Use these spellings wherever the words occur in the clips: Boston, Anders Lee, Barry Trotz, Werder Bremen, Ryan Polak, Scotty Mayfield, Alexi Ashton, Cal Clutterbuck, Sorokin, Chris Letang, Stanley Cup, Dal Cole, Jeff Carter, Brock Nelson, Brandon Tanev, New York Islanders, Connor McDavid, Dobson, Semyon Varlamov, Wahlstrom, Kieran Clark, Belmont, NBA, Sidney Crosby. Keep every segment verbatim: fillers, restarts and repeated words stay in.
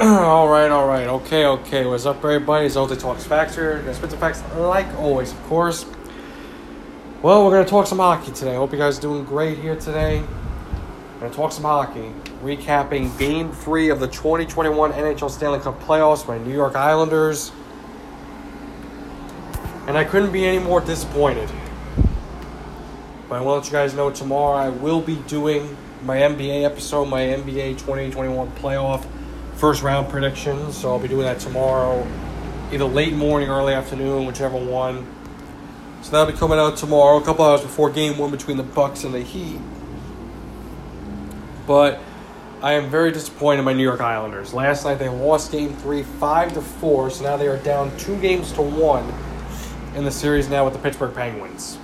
all right, all right. Okay, okay. What's up, everybody? It's all the Talks Facts here. We're going to spit the facts like always, of course. Well, we're going to talk some hockey today. Hope you guys are doing great here today. We're going to talk some hockey. Recapping Game three of the twenty twenty-one N H L Stanley Cup Playoffs by New York Islanders. And I couldn't be any more disappointed. But I want to let you guys know tomorrow I will be doing my N B A episode, my N B A twenty twenty-one playoff first round predictions. So I'll be doing that tomorrow, either late morning or early afternoon, whichever one. So that'll be coming out tomorrow, a couple hours before game one between the Bucks and the Heat. But I am very disappointed in my New York Islanders. Last night they lost game three, five to four. So now they are down two games to one in the series now with the Pittsburgh Penguins.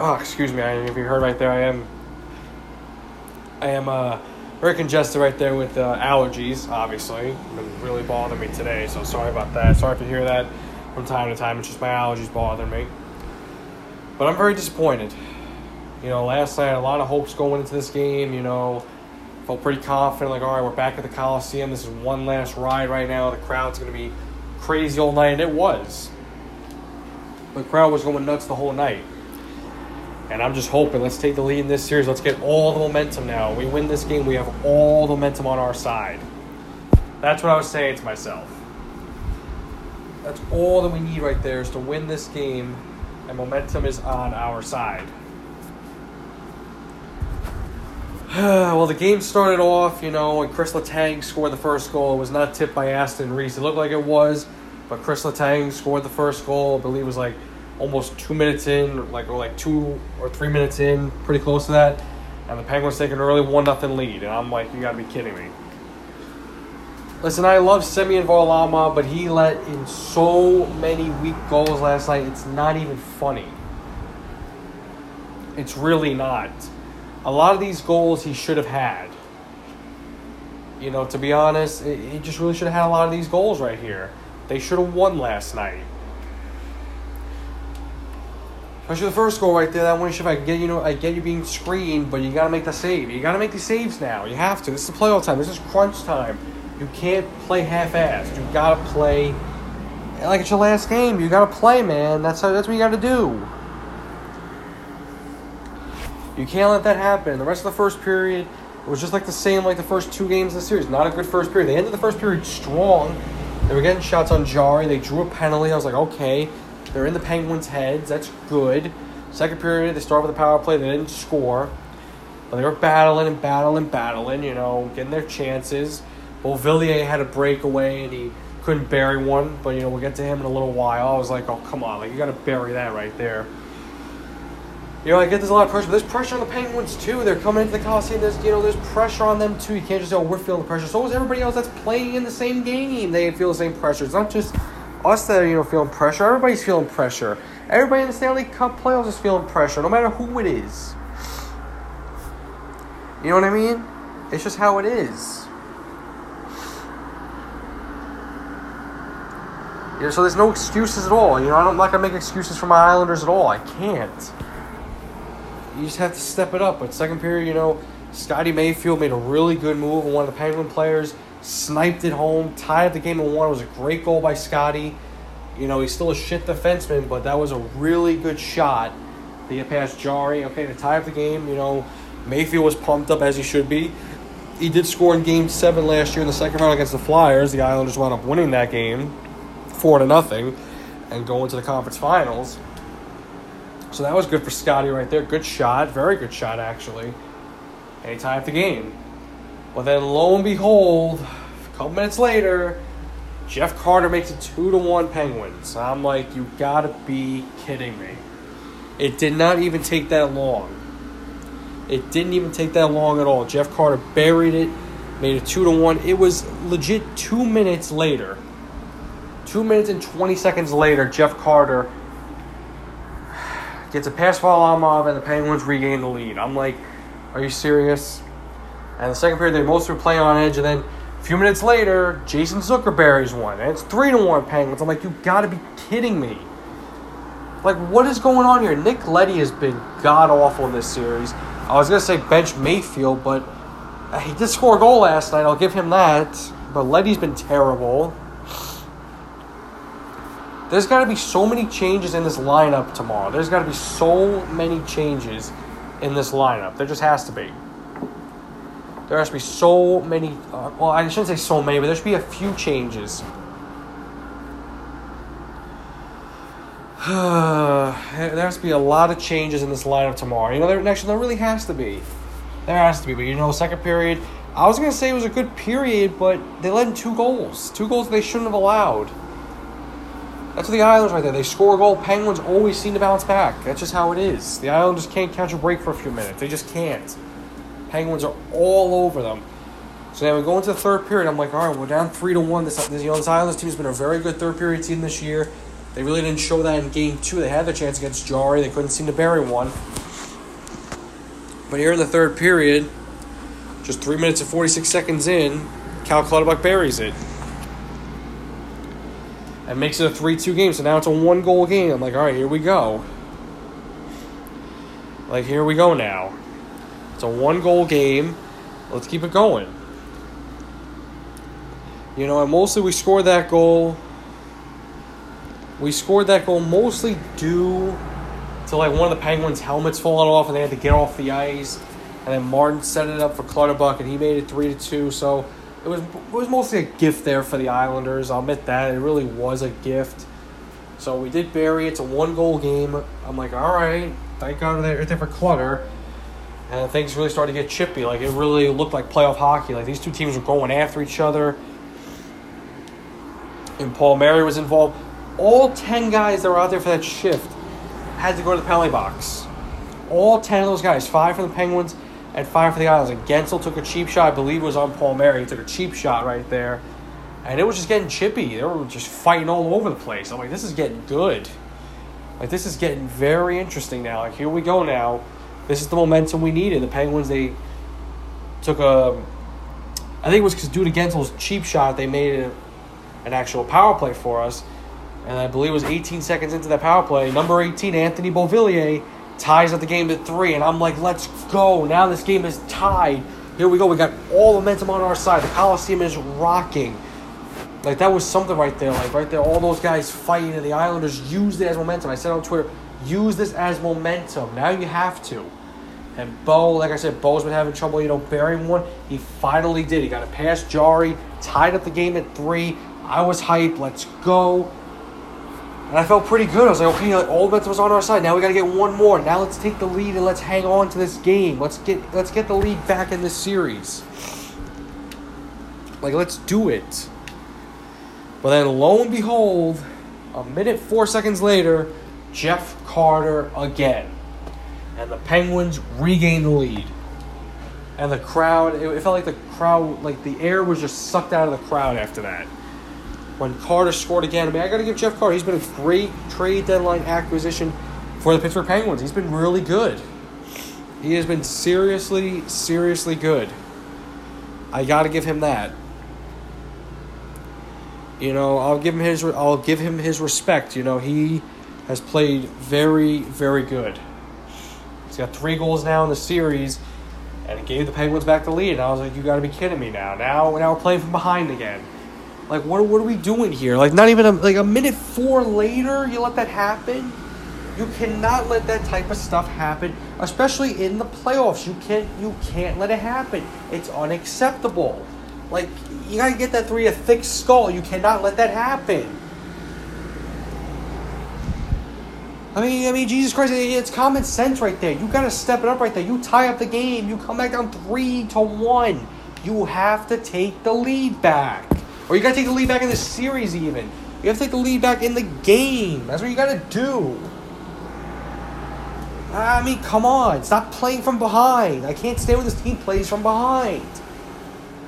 Oh, excuse me. I, if you heard right there, I am I am uh, very congested right there with uh, allergies, obviously. It's been really bothering me today, so sorry about that. Sorry if you hear that from time to time. It's just my allergies bothering me. But I'm very disappointed. You know, last night, a lot of hopes going into this game, you know. Felt pretty confident, like, all right, we're back at the Coliseum. This is one last ride right now. The crowd's going to be crazy all night, and it was. The crowd was going nuts the whole night. And I'm just hoping, let's take the lead in this series. Let's get all the momentum now. We win this game, we have all the momentum on our side. That's what I was saying to myself. That's all that we need right there is to win this game, and momentum is on our side. Well, the game started off, you know, when Chris Letang scored the first goal. It was not tipped by Aston Reese. It looked like it was, but Chris Letang scored the first goal. I believe it was like almost two minutes in, like or like two or three minutes in, pretty close to that. And the Penguins take an early one nothing lead. And I'm like, you got to be kidding me. Listen, I love Semyon Varlamov, but he let in so many weak goals last night. It's not even funny. It's really not. A lot of these goals he should have had. You know, to be honest, he just really should have had a lot of these goals right here. They should have won last night. Especially the first goal right there, that one should have, I get, you know, I get you being screened, but you got to make the save. You got to make these saves now. You have to. This is playoff time. This is crunch time. You can't play half-assed. You got to play like it's your last game. You got to play, man. That's how, that's what you got to do. You can't let that happen. The rest of the first period was just like the same like the first two games of the series. Not a good first period. They ended the first period strong. They were getting shots on Jarry. They drew a penalty. I was like, okay, they're in the Penguins' heads. That's good. Second period, they start with a power play. They didn't score. But they were battling and battling and battling, you know, getting their chances. Beauvillier had a breakaway, and he couldn't bury one. But, you know, we'll get to him in a little while. I was like, oh, come on. Like, you got to bury that right there. You know, I get there's a lot of pressure, but there's pressure on the Penguins, too. They're coming into the Coliseum. There's, you know, there's pressure on them, too. You can't just say, oh, we're feeling the pressure. So is everybody else that's playing in the same game. They feel the same pressure. It's not just us that are, you know, feeling pressure. Everybody's feeling pressure. Everybody in the Stanley Cup playoffs is feeling pressure, no matter who it is. You know what I mean? It's just how it is. You know, so there's no excuses at all. You know, I'm not going to make excuses for my Islanders at all. I can't. You just have to step it up. But second period, you know, Scotty Mayfield made a really good move. One of the Penguin players sniped it home, tied the game at one. It was a great goal by Scotty. You know, he's still a shit defenseman, but that was a really good shot to get past Jarry. Okay, to tie up the game, you know, Mayfield was pumped up as he should be. He did score in Game seven last year in the second round against the Flyers. The Islanders wound up winning that game four to nothing and going to the conference finals. So that was good for Scotty right there. Good shot. Very good shot, actually. And he tied up the game. But then, lo and behold, a couple minutes later, Jeff Carter makes it two to one Penguins. I'm like, you got to be kidding me. It did not even take that long. It didn't even take that long at all. Jeff Carter buried it, made it two to one. It was legit two minutes later. Two minutes and twenty seconds later, Jeff Carter gets a pass Varlamov, and the Penguins regain the lead. I'm like, are you serious? And the second period, they mostly were playing on edge. And then a few minutes later, Jason Zucker buries one. And it's three to one Penguins. I'm like, you got to be kidding me. Like, what is going on here? Nick Leddy has been god-awful in this series. I was going to say bench Mayfield, but He did score a goal last night, I'll give him that. But Leddy's been terrible. There's got to be so many changes in this lineup tomorrow. There's got to be so many changes in this lineup. There just has to be. There has to be so many. Uh, well, I shouldn't say so many, but there should be a few changes. There has to be a lot of changes in this lineup tomorrow. You know, there, actually, there really has to be. There has to be. But, you know, second period, I was going to say it was a good period, but they let in two goals. Two goals they shouldn't have allowed. That's the Islanders right there. They score a goal. Penguins always seem to bounce back. That's just how it is. The Islanders can't catch a break for a few minutes. They just can't. Penguins are all over them. So then we go into the third period. I'm like, all right, we're down three to one. This, this, you know, this Islanders team has been a very good third period team this year. They really didn't show that in game two. They had their chance against Jarry. They couldn't seem to bury one. But here in the third period, just three minutes and forty-six seconds in, Cal Clutterbuck buries it. And makes it a three two game. So now it's a one-goal game. I'm like, all right, here we go. Like, here we go now. It's a one-goal game. Let's keep it going. You know, and mostly we scored that goal. We scored that goal mostly due to, like, one of the Penguins' helmets falling off, and they had to get off the ice. And then Martin set it up for Clutterbuck, and he made it three to two. So It was it was mostly a gift there for the Islanders. I'll admit that. It really was a gift. So we did bury it. It's a one-goal game. I'm like, all right. Thank God they're there for Clutter. And things really started to get chippy. Like, it really looked like playoff hockey. Like, these two teams were going after each other. And Paul Martin was involved. All ten guys that were out there for that shift had to go to the penalty box. All ten of those guys, five from the Penguins, and five for the Islanders. And Gensel took a cheap shot. I believe it was on Paul Martin. He took a cheap shot right there. And it was just getting chippy. They were just fighting all over the place. I'm like, this is getting good. Like, this is getting very interesting now. Like, here we go now. This is the momentum we needed. The Penguins, they took a... I think it was because due to Gensel's cheap shot, they made a, an actual power play for us. And I believe it was eighteen seconds into that power play. Number eighteen, Anthony Beauvillier, ties up the game at three, and I'm like, let's go. Now this game is tied. Here we go. We got all momentum on our side. The Coliseum is rocking. Like, that was something right there. Like, right there, all those guys fighting, and the Islanders used it as momentum. I said on Twitter, use this as momentum. Now you have to. And Bo, like I said, Bo's been having trouble, you know, burying one. He finally did. He got a pass, Jarry, tied up the game at three. I was hyped. Let's go. And I felt pretty good. I was like, okay, like, all momentum was on our side. Now we got to get one more. Now let's take the lead and let's hang on to this game. Let's get let's get the lead back in this series. Like, let's do it. But then, lo and behold, a minute, four seconds later, Jeff Carter again. And the Penguins regain the lead. And the crowd, it, it felt like the crowd, like the air was just sucked out of the crowd after that. When Carter scored again, I mean, I got to give Jeff Carter. He's been a great trade deadline acquisition for the Pittsburgh Penguins. He's been really good. He has been seriously, seriously good. I got to give him that. You know, I'll give him his. I'll give him his respect. You know, he has played very, very good. He's got three goals now in the series, and it gave the Penguins back the lead. And I was like, you got to be kidding me now. Now, now we're playing from behind again. Like, what what are we doing here? Like, not even a, like a minute four later, you let that happen? You cannot let that type of stuff happen, especially in the playoffs. You can't, you can't let it happen. It's unacceptable. Like, you got to get that through a thick skull. You cannot let that happen. I mean, I mean, Jesus Christ, it's common sense right there. You got to step it up right there. You tie up the game. You come back down three to one. You have to take the lead back. Or you got to take the lead back in the series even. You have to take the lead back in the game. That's what you got to do. I mean, come on. Stop playing from behind. I can't stand when this team plays from behind.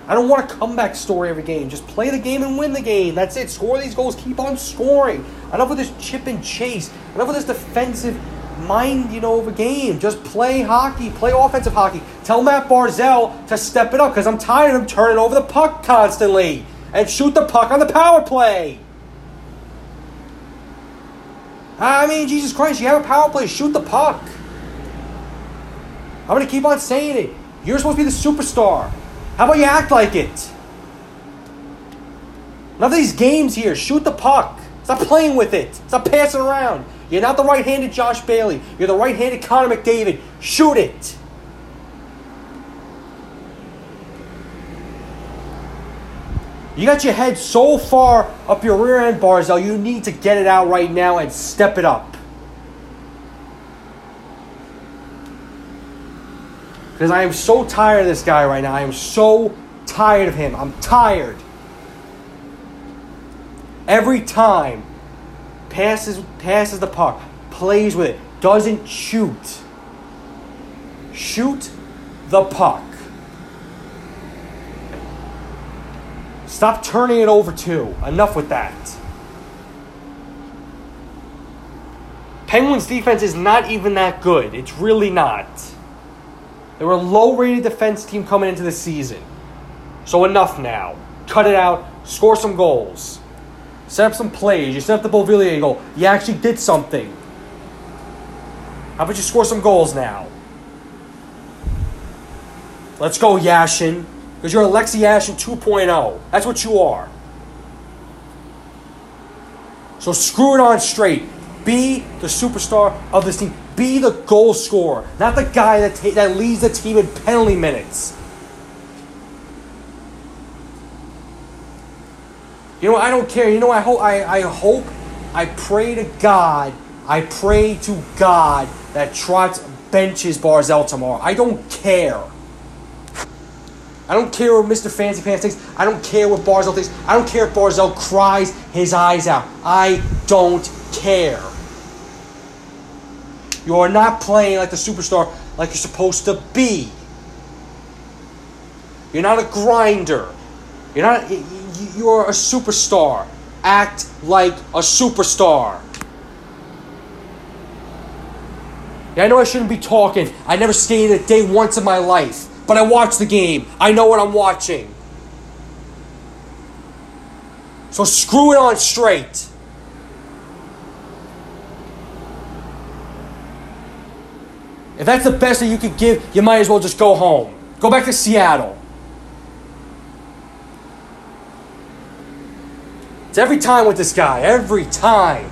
I don't want a comeback story every game. Just play the game and win the game. That's it. Score these goals. Keep on scoring. Enough with this chip and chase. Enough with this defensive mind, you know, of a game. Just play hockey. Play offensive hockey. Tell Mat Barzal to step it up because I'm tired of him turning over the puck constantly. And shoot the puck on the power play. I mean, Jesus Christ, you have a power play. Shoot the puck. I'm going to keep on saying it. You're supposed to be the superstar. How about you act like it? None of these games here. Shoot the puck. Stop playing with it. Stop passing around. You're not the right-handed Josh Bailey. You're the right-handed Connor McDavid. Shoot it. You got your head so far up your rear end, Barzal, you need to get it out right now and step it up. Because I am so tired of this guy right now. I am so tired of him. I'm tired. Every time, passes passes the puck, plays with it, doesn't shoot. Shoot the puck. Stop turning it over too. Enough with that. Penguins defense is not even that good. It's really not. They were a low-rated defense team coming into the season. So enough now. Cut it out. Score some goals. Set up some plays. You set up the Beauvillier goal. You actually did something. How about you score some goals now? Let's go, Yashin. Because you're Alexi Ashton two point oh. That's what you are. So screw it on straight. Be the superstar of this team. Be the goal scorer. Not the guy that, ta- that leads the team in penalty minutes. You know, I don't care. You know, I hope, I, I hope, I pray to God, I pray to God that Trotz benches Barzal tomorrow. I don't care. I don't care what Mister Fancy Pants thinks. I don't care what Barzal thinks. I don't care if Barzal cries his eyes out. I don't care. You are not playing like the superstar like you're supposed to be. You're not a grinder. You're not... You're a superstar. Act like a superstar. Yeah, I know I shouldn't be talking. I never skated a day once in my life. But I watched the game. I know what I'm watching. So screw it on straight. If that's the best that you could give, you might as well just go home. Go back to Seattle. It's every time with this guy. Every time.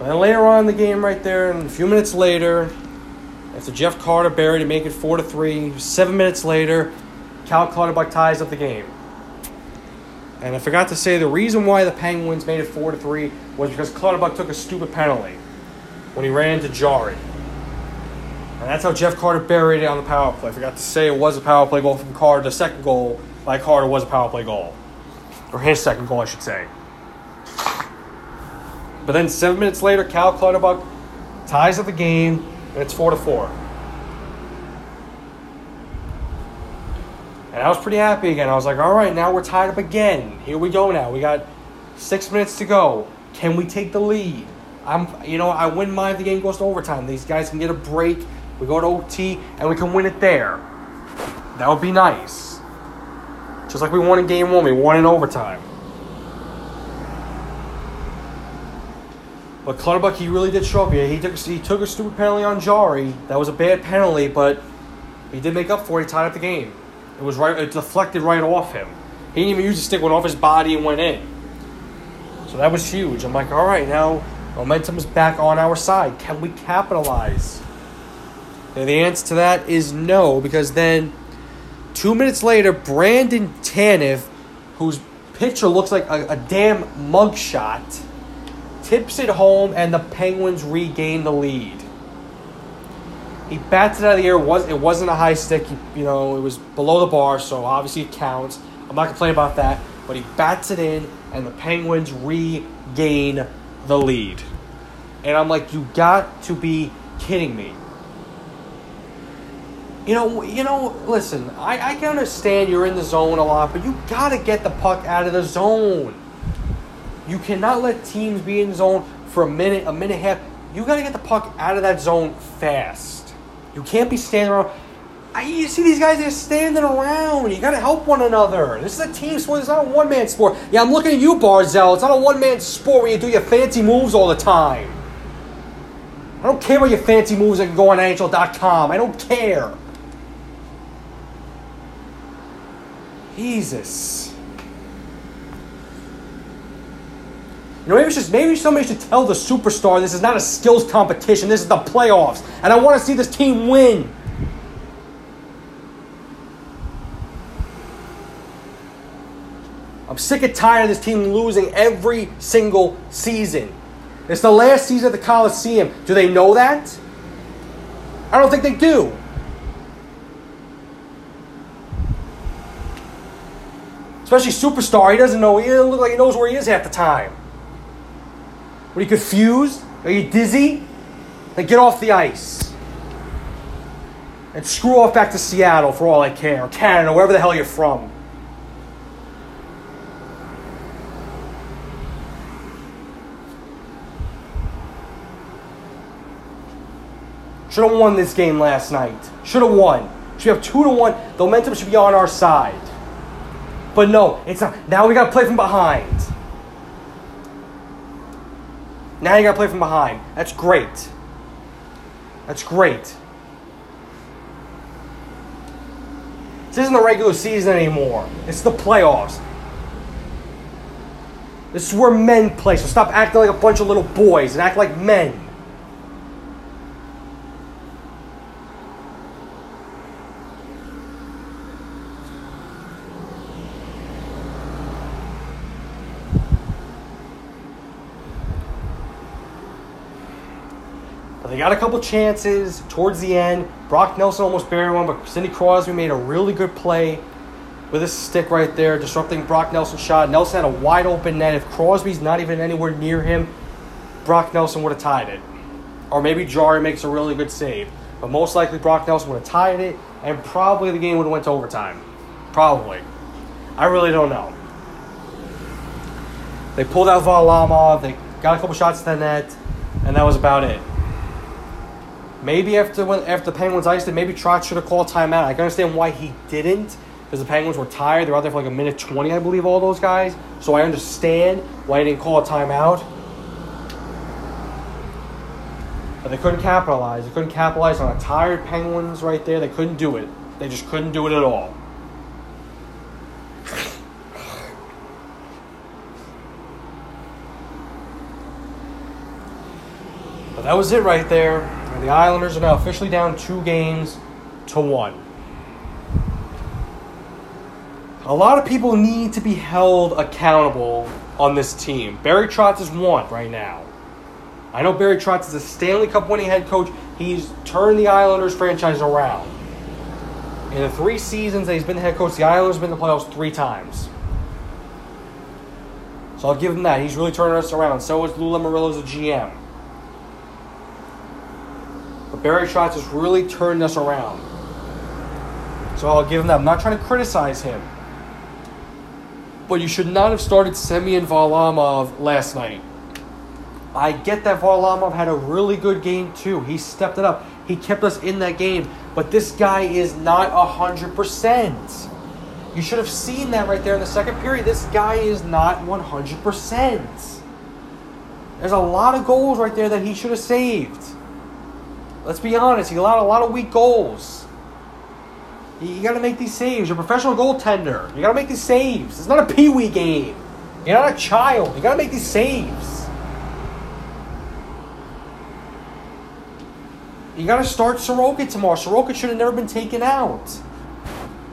And later on in the game right there, and a few minutes later, after Jeff Carter buried to make it four to three, seven minutes later, Cal Clutterbuck ties up the game. And I forgot to say the reason why the Penguins made it four to three was because Clutterbuck took a stupid penalty when he ran into Jarry. And that's how Jeff Carter buried it on the power play. I forgot to say it was a power play goal from Carter. The second goal by Carter was a power play goal. Or his second goal, I should say. But then seven minutes later, Cal Clutterbuck ties up the game, and it's four to four. And I was pretty happy again. I was like, all right, now we're tied up again. Here we go now. We got six minutes to go. Can we take the lead? I'm, you know, I wouldn't mind if the game goes to overtime. These guys can get a break. We go to O T, and we can win it there. That would be nice. Just like we won in game one, we won in overtime. But Clutterbuck, he really did show up here. He took, he took a stupid penalty on Jarry. That was a bad penalty, but he did make up for it. He tied up the game. It was right. It deflected right off him. He didn't even use the stick. Went off his body and went in. So that was huge. I'm like, all right, now momentum is back on our side. Can we capitalize? And the answer to that is no, because then two minutes later, Brandon Tanev, whose picture looks like a, a damn mugshot, tips it home, and the Penguins regain the lead. He bats it out of the air. Was it wasn't a high stick, you know, it was below the bar, so obviously it counts. I'm not complaining about that, but he bats it in, and the Penguins regain the lead. And I'm like, you got to be kidding me. You know, you know. Listen, I, I can understand you're in the zone a lot, but you got to get the puck out of the zone. You cannot let teams be in zone for a minute, a minute and a half. You got to get the puck out of that zone fast. You can't be standing around. I, you see these guys, they're standing around. You got to help one another. This is a team sport. It's not a one-man sport. Yeah, I'm looking at you, Barzal. It's not a one-man sport where you do your fancy moves all the time. I don't care about your fancy moves that can go on N H L dot com. I don't care. Jesus. You know, maybe, it's just, maybe somebody should tell the superstar this is not a skills competition. This is the playoffs. And I want to see this team win. I'm sick and tired of this team losing every single season. It's the last season at the Coliseum. Do they know that? I don't think they do. Especially superstar, he doesn't know. He doesn't look like he knows where he is half the time. Are you confused? Are you dizzy? Then get off the ice. And screw off back to Seattle for all I care. Or Canada, wherever the hell you're from. Should have won this game last night. Should have won. Should have two to one. The momentum should be on our side. But no, it's not. Now we got to play from behind. Now you got to play from behind. That's great. That's great. This isn't the regular season anymore. It's the playoffs. This is where men play. So stop acting like a bunch of little boys and act like men. They got a couple chances towards the end. Brock Nelson almost buried one, but Sidney Crosby made a really good play with his stick right there, disrupting Brock Nelson's shot. Nelson had a wide open net. If Crosby's not even anywhere near him, Brock Nelson would have tied it. Or maybe Jarry makes a really good save. But most likely Brock Nelson would have tied it, and probably the game would have went to overtime. Probably. I really don't know. They pulled out Valama. They got a couple shots to the net, and that was about it. Maybe after when, after the Penguins iced it, maybe Trotz should have called timeout. I can understand why he didn't, because the Penguins were tired. They were out there for like a minute twenty, I believe, all those guys. So I understand why he didn't call a timeout. But they couldn't capitalize. They couldn't capitalize on a tired Penguins right there. They couldn't do it. They just couldn't do it at all. But that was it right there. The Islanders are now officially down two games to one. A lot of people need to be held accountable on this team. Barry Trotz is one right now. I know Barry Trotz is a Stanley Cup winning head coach. He's turned the Islanders franchise around. In the three seasons that he's been the head coach, the Islanders have been in the playoffs three times. So I'll give him that. He's really turning us around. So is Lou Lamoriello as a G M. Barry Trotz has really turned us around. So I'll give him that. I'm not trying to criticize him. But you should not have started Semyon Varlamov last night. I get that Varlamov had a really good game too. He stepped it up. He kept us in that game. But this guy is not one hundred percent. You should have seen that right there in the second period. This guy is not one hundred percent. There's a lot of goals right there that he should have saved. Let's be honest. He allowed a lot of weak goals. You, you got to make these saves. You're a professional goaltender. You got to make these saves. It's not a peewee game. You're not a child. You got to make these saves. You got to start Sorokin tomorrow. Sorokin should have never been taken out.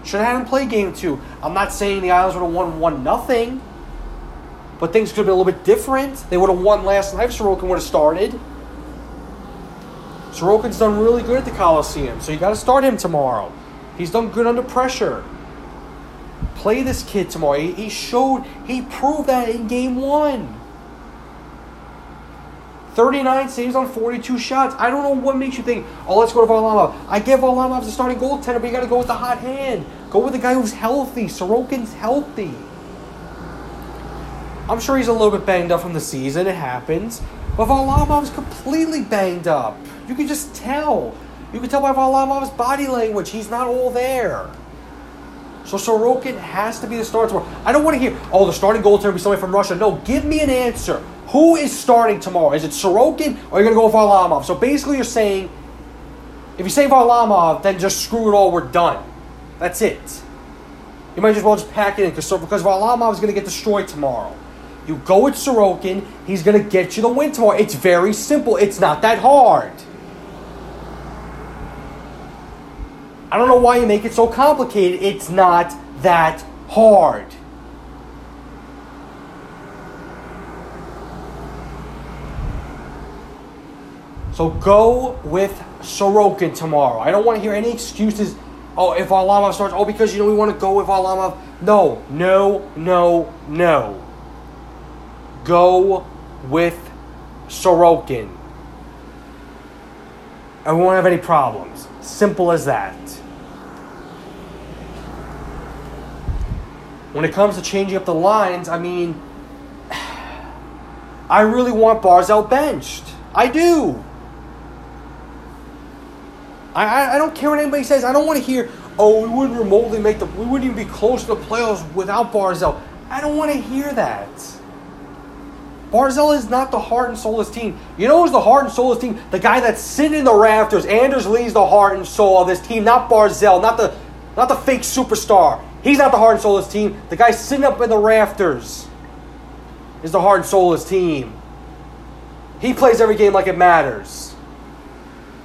Should have had him play game two. I'm not saying the Islanders would have won one nothing, but things could have been a little bit different. They would have won last night if Sorokin would have started. Sorokin's done really good at the Coliseum, so you got to start him tomorrow. He's done good under pressure. Play this kid tomorrow. He, he showed, he proved that in game one. thirty-nine saves on forty-two shots. I don't know what makes you think, oh, let's go to Varlamov. I give Varlamov the starting goaltender, but you got to go with the hot hand. Go with the guy who's healthy. Sorokin's healthy. I'm sure he's a little bit banged up from the season. It happens. But Varlamov's completely banged up. You can just tell. You can tell by Varlamov's body language, he's not all there. So Sorokin has to be the starter tomorrow. I don't want to hear, oh, the starting goaltender will be somebody from Russia. No, give me an answer. Who is starting tomorrow? Is it Sorokin or are you going to go with Varlamov? So basically you're saying, if you say Varlamov, then just screw it all, we're done. That's it. You might as well just pack it in because Varlamov is going to get destroyed tomorrow. You go with Sorokin, he's going to get you the win tomorrow. It's very simple. It's not that hard. I don't know why you make it so complicated. It's not that hard. So go with Sorokin tomorrow. I don't want to hear any excuses. Oh, if Varlamov starts, oh, because, you know, we want to go with Varlamov. No, no, no, no. Go with Sorokin. And we won't have any problems. Simple as that. When it comes to changing up the lines, I mean, I really want Barzal benched. I do. I, I, I don't care what anybody says. I don't want to hear, oh, we wouldn't remotely make the, we wouldn't even be close to the playoffs without Barzal. I don't want to hear that. Barzal is not the heart and soul of this team. You know who's the heart and soul of this team? The guy that's sitting in the rafters. Anders Lee's the heart and soul of this team, not Barzal, not the, not the fake superstar. He's not the heart and soul of this team. The guy sitting up in the rafters is the heart and soul of this team. He plays every game like it matters.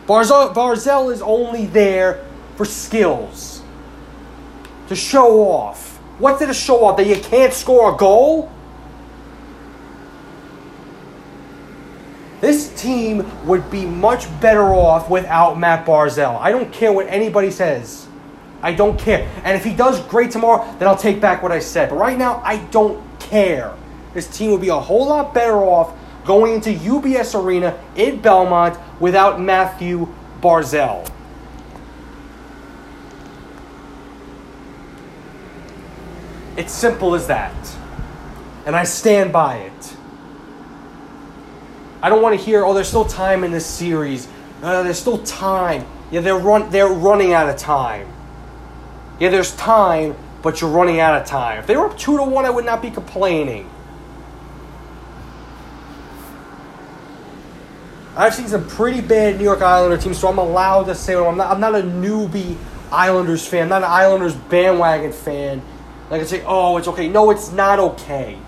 Barzal, Barzal is only there for skills, to show off. What's it to show off? That you can't score a goal? This team would be much better off without Mat Barzal. I don't care what anybody says. I don't care. And if he does great tomorrow, then I'll take back what I said. But right now, I don't care. This team would be a whole lot better off going into U B S Arena in Belmont without Matthew Barzal. It's simple as that. And I stand by it. I don't want to hear, oh, there's still time in this series. Uh, there's still time. Yeah, they're run. They're running out of time. Yeah, there's time, but you're running out of time. If they were up two to one, I would not be complaining. I've seen some pretty bad New York Islander teams, so I'm allowed to say what I'm not. I'm not a newbie Islanders fan. I'm not an Islanders bandwagon fan. Like I say, oh, it's okay. No, it's not okay.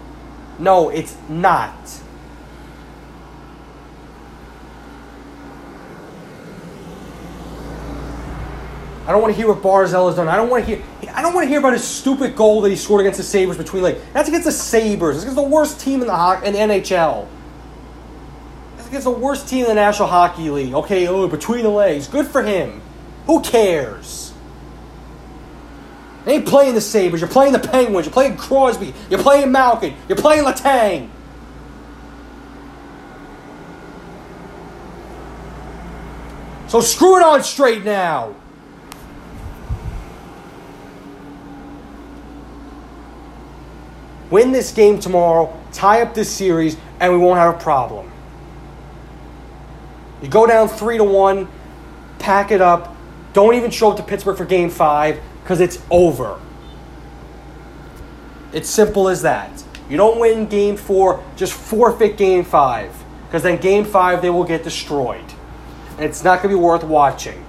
No, it's not. I don't want to hear what Barzal has done. I don't want to hear. I don't want to hear about his stupid goal that he scored against the Sabres between like that's against the Sabres. It's against the worst team in the ho- in the N H L. That's against the worst team in the National Hockey League. Okay, oh, between the legs, good for him. Who cares? They ain't playing the Sabres. You're playing the Penguins. You're playing Crosby. You're playing Malkin. You're playing Letang. So screw it on straight now. Win this game tomorrow, tie up this series, and we won't have a problem. You go down three to one, pack it up, don't even show up to Pittsburgh for game five, because it's over. It's simple as that. You don't win game four, just forfeit game five, because then game five they will get destroyed. And it's not going to be worth watching.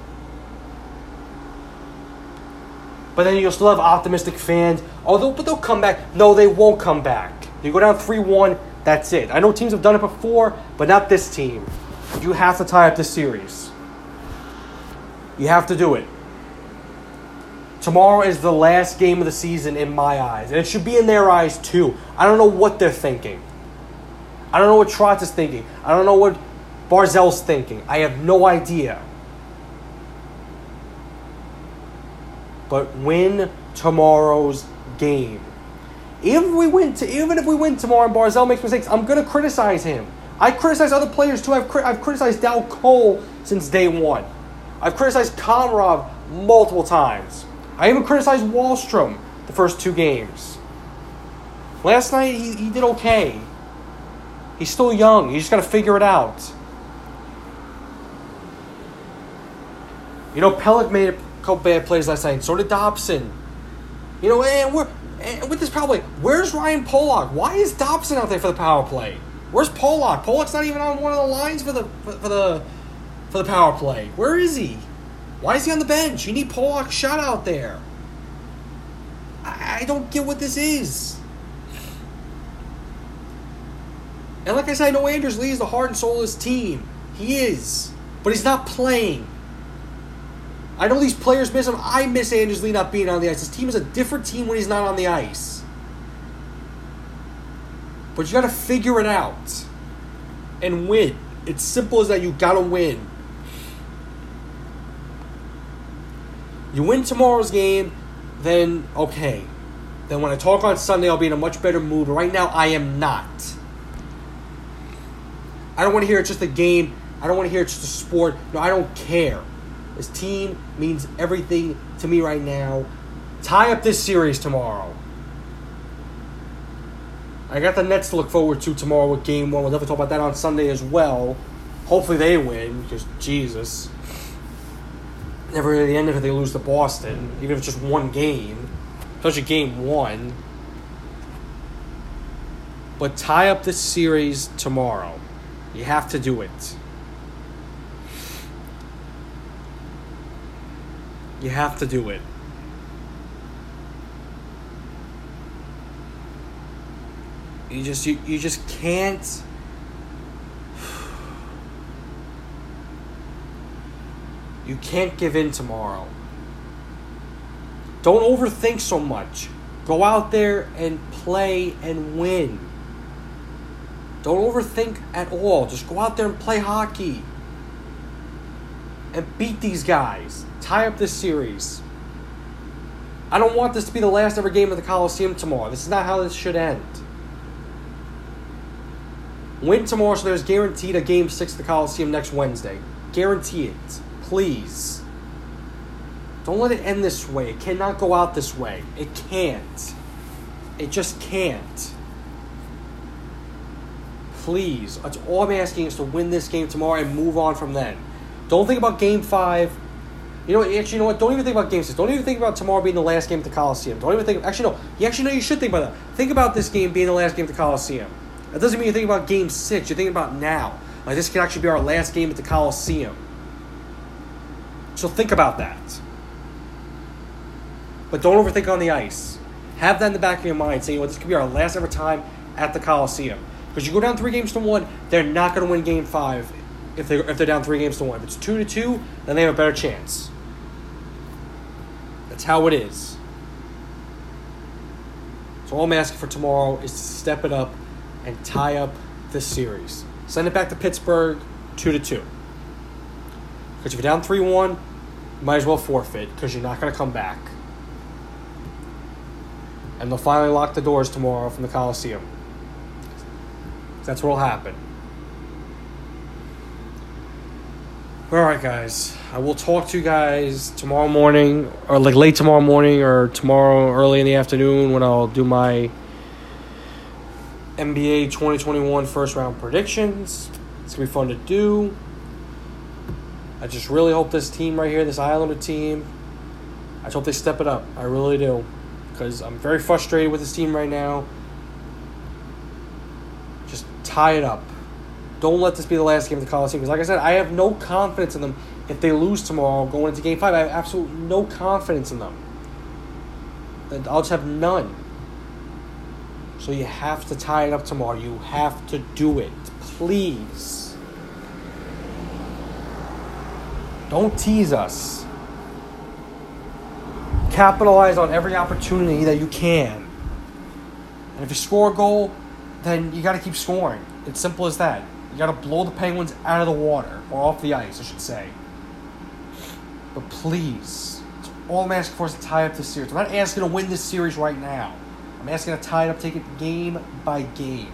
But then you'll still have optimistic fans. Oh, they'll, but they'll come back. No, they won't come back. You go down three one, that's it. I know teams have done it before, but not this team. You have to tie up this series. You have to do it. Tomorrow is the last game of the season in my eyes. And it should be in their eyes, too. I don't know what they're thinking. I don't know what Trotz is thinking. I don't know what Barzal's thinking. I have no idea. But win tomorrow's game. Even if we win, to, even if we win tomorrow, and Barzal makes mistakes, I'm gonna criticize him. I criticize other players too. I've cri- I've criticized Dal Cole since day one. I've criticized Komarov multiple times. I even criticized Wahlstrom the first two games. Last night he, he did okay. He's still young. You just gotta figure it out. You know, Polak made a couple bad plays last night, and so did Dobson. You know, and we're and with this power play, where's Ryan Polak? Why is Dobson out there for the power play? Where's Polak? Polak's not even on one of the lines for the for, for the for the power play. Where is he? Why is he on the bench? You need Polak shot out there. I, I don't get what this is. And like I said, I know Anders Lee is the heart and soul of his team. He is. But he's not playing. I know these players miss him. I miss Anders Lee not being on the ice. This team is a different team when he's not on the ice. But you got to figure it out and win. It's simple as that. You got to win. You win tomorrow's game, then okay. Then when I talk on Sunday, I'll be in a much better mood. Right now, I am not. I don't want to hear it's just a game. I don't want to hear it's just a sport. No, I don't care. This team means everything to me right now. Tie up this series tomorrow. I got the Nets to look forward to tomorrow with Game one. We'll definitely talk about that on Sunday as well. Hopefully they win, because Jesus. Never really the end of it, they lose to Boston, even if it's just one game. Especially Game one. But tie up this series tomorrow. You have to do it. You have to do it. You just you, you just can't. You can't give in tomorrow. Don't overthink so much. Go out there and play and win. Don't overthink at all. Just go out there and play hockey. And beat these guys. Tie up this series. I don't want this to be the last ever game at the Coliseum tomorrow. This is not how this should end. Win tomorrow, so there's guaranteed a Game six at the Coliseum next Wednesday. Guarantee it. Please. Don't let it end this way. It cannot go out this way. It can't. It just can't. Please. That's all I'm asking, is to win this game tomorrow and move on from then. Don't think about Game five. You know, actually, you know what? Don't even think about Game six. Don't even think about tomorrow being the last game at the Coliseum. Don't even think... Actually, no. You actually know you should think about that. Think about this game being the last game at the Coliseum. That doesn't mean you think about Game six. You're thinking about now. Like, this could actually be our last game at the Coliseum. So think about that. But don't overthink on the ice. Have that in the back of your mind, saying, well, this could be our last ever time at the Coliseum. Because you go down three games to one, they're not going to win Game five. If they if they're down three games to one, if it's two to two, then they have a better chance. That's how it is. So all I'm asking for tomorrow is to step it up and tie up this series. Send it back to Pittsburgh, two to two. Because if you're down three one, you might as well forfeit, because you're not going to come back. And they'll finally lock the doors tomorrow from the Coliseum. That's what'll happen. Alright guys, I will talk to you guys tomorrow morning, or like late tomorrow morning, or tomorrow early in the afternoon, when I'll do my N B A twenty twenty-one first round predictions. It's going to be fun to do. I just really hope this team right here, this Islander team, I just hope they step it up. I really do. Because I'm very frustrated with this team right now. Just tie it up. Don't let this be the last game of the Coliseum. Because like I said, I have no confidence in them. If they lose tomorrow going into Game five, I have absolutely no confidence in them. I'll just have none. So you have to tie it up tomorrow. You have to do it. Please. Don't tease us. Capitalize on every opportunity that you can. And if you score a goal, then you got to keep scoring. It's simple as that. You got to blow the Penguins out of the water. Or off the ice, I should say. But please. All I'm asking for is to tie up this series. I'm not asking to win this series right now. I'm asking to tie it up, take it game by game.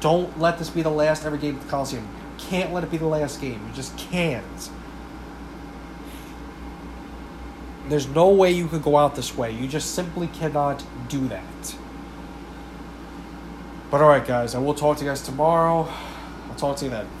Don't let this be the last ever game at the Coliseum. You can't let it be the last game. You just can't. There's no way you could go out this way. You just simply cannot do that. But alright guys, I will talk to you guys tomorrow. I'll talk to you then.